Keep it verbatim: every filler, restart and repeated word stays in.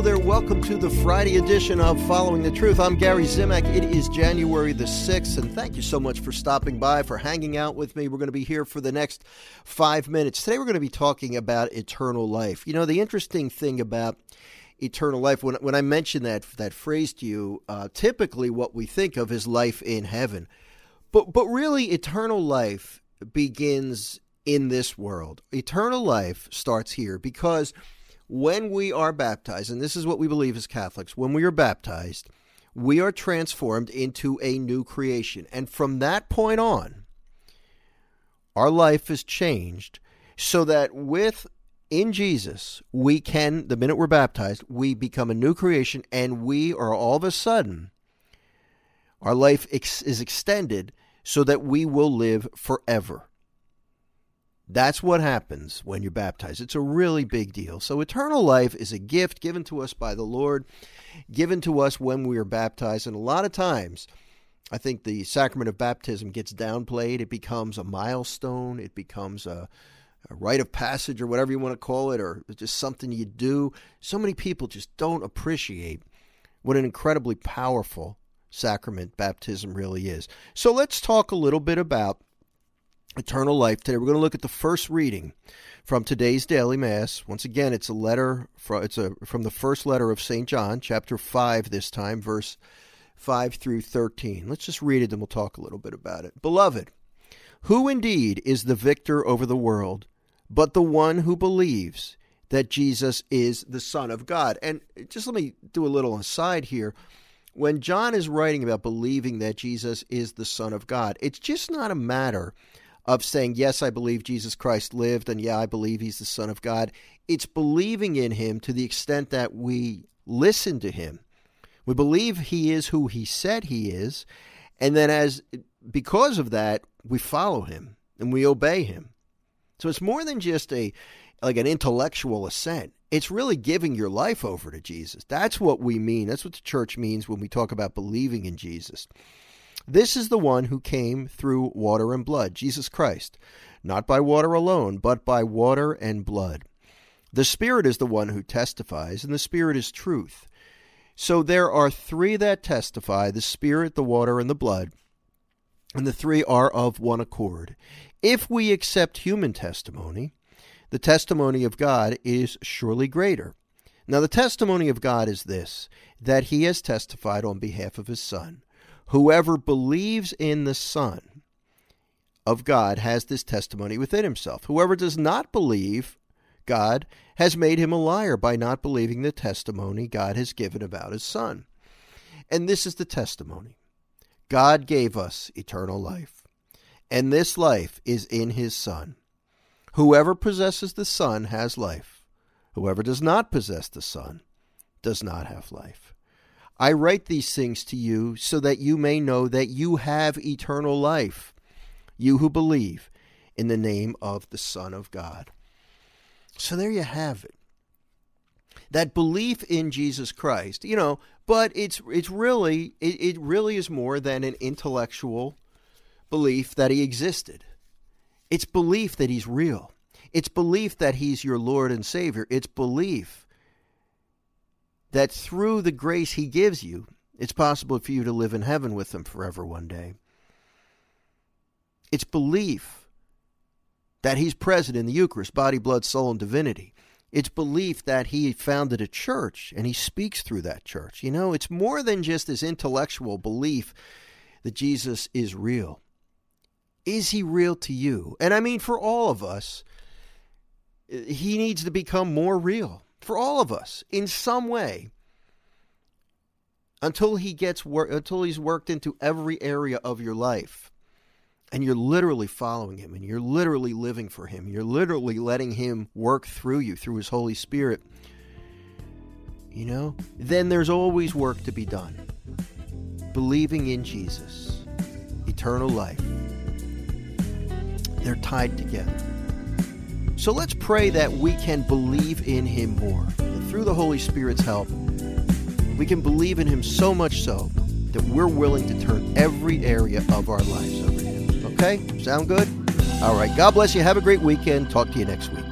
Hello there. Welcome to the Friday edition of Following the Truth. I'm Gary Zimek. It is January the sixth, and thank you so much for stopping by, for hanging out with me. We're going to be here for the next five minutes. Today we're going to be talking about eternal life. You know, the interesting thing about eternal life, when when I mention that that phrase to you, uh, typically what we think of is life in heaven. But but really, eternal life begins in this world. Eternal life starts here because when we are baptized, and this is what we believe as Catholics, when we are baptized, we are transformed into a new creation. And from that point on, our life is changed so that with in Jesus, we can, the minute we're baptized, we become a new creation, and we are all of a sudden, our life ex- is extended so that we will live forever. That's what happens when you're baptized. It's a really big deal. So eternal life is a gift given to us by the Lord, given to us when we are baptized. And a lot of times, I think the sacrament of baptism gets downplayed. It becomes a milestone. It becomes a, a rite of passage, or whatever you want to call it, or just something you do. So many people just don't appreciate what an incredibly powerful sacrament baptism really is. So let's talk a little bit about eternal life today. We're going to look at the first reading from today's daily mass. Once again, it's a letter from it's a from the first letter of Saint John, chapter five this time, verse five through thirteen. Let's just read it, then we'll talk a little bit about it. Beloved, who indeed is the victor over the world, but the one who believes that Jesus is the Son of God? And just let me do a little aside here. When John is writing about believing that Jesus is the Son of God, it's just not a matter of saying, yes, I believe Jesus Christ lived, and yeah, I believe he's the Son of God. It's believing in him to the extent that we listen to him. We believe he is who he said he is, and then as because of that, we follow him and we obey him. So it's more than just a like an intellectual assent. It's really giving your life over to Jesus. That's what we mean. That's what the church means when we talk about believing in Jesus. This is the one who came through water and blood, Jesus Christ, not by water alone, but by water and blood. The Spirit is the one who testifies, and the Spirit is truth. So there are three that testify, the Spirit, the water, and the blood, and the three are of one accord. If we accept human testimony, the testimony of God is surely greater. Now the testimony of God is this, that he has testified on behalf of his Son. Whoever believes in the Son of God has this testimony within himself. Whoever does not believe God has made him a liar by not believing the testimony God has given about his Son. And this is the testimony. God gave us eternal life, and this life is in his Son. Whoever possesses the Son has life. Whoever does not possess the Son does not have life. I write these things to you so that you may know that you have eternal life, you who believe in the name of the Son of God. So there you have it. That belief in Jesus Christ, you know, but it's it's really it, it really is more than an intellectual belief that he existed. It's belief that he's real. It's belief that he's your Lord and Savior. It's belief that through the grace he gives you, it's possible for you to live in heaven with him forever one day. It's belief that he's present in the Eucharist, body, blood, soul, and divinity. It's belief that he founded a church, and he speaks through that church. You know, it's more than just this intellectual belief that Jesus is real. Is he real to you? And I mean, for all of us, he needs to become more real. For all of us, in some way, until he gets wor- until he's worked into every area of your life, and you're literally following him, and you're literally living for him, you're literally letting him work through you, through his Holy Spirit, you know, then there's always work to be done. Believing in Jesus, eternal life, they're tied together. So let's pray that we can believe in him more. And through the Holy Spirit's help, we can believe in him so much so that we're willing to turn every area of our lives over to him. Okay? Sound good? All right. God bless you. Have a great weekend. Talk to you next week.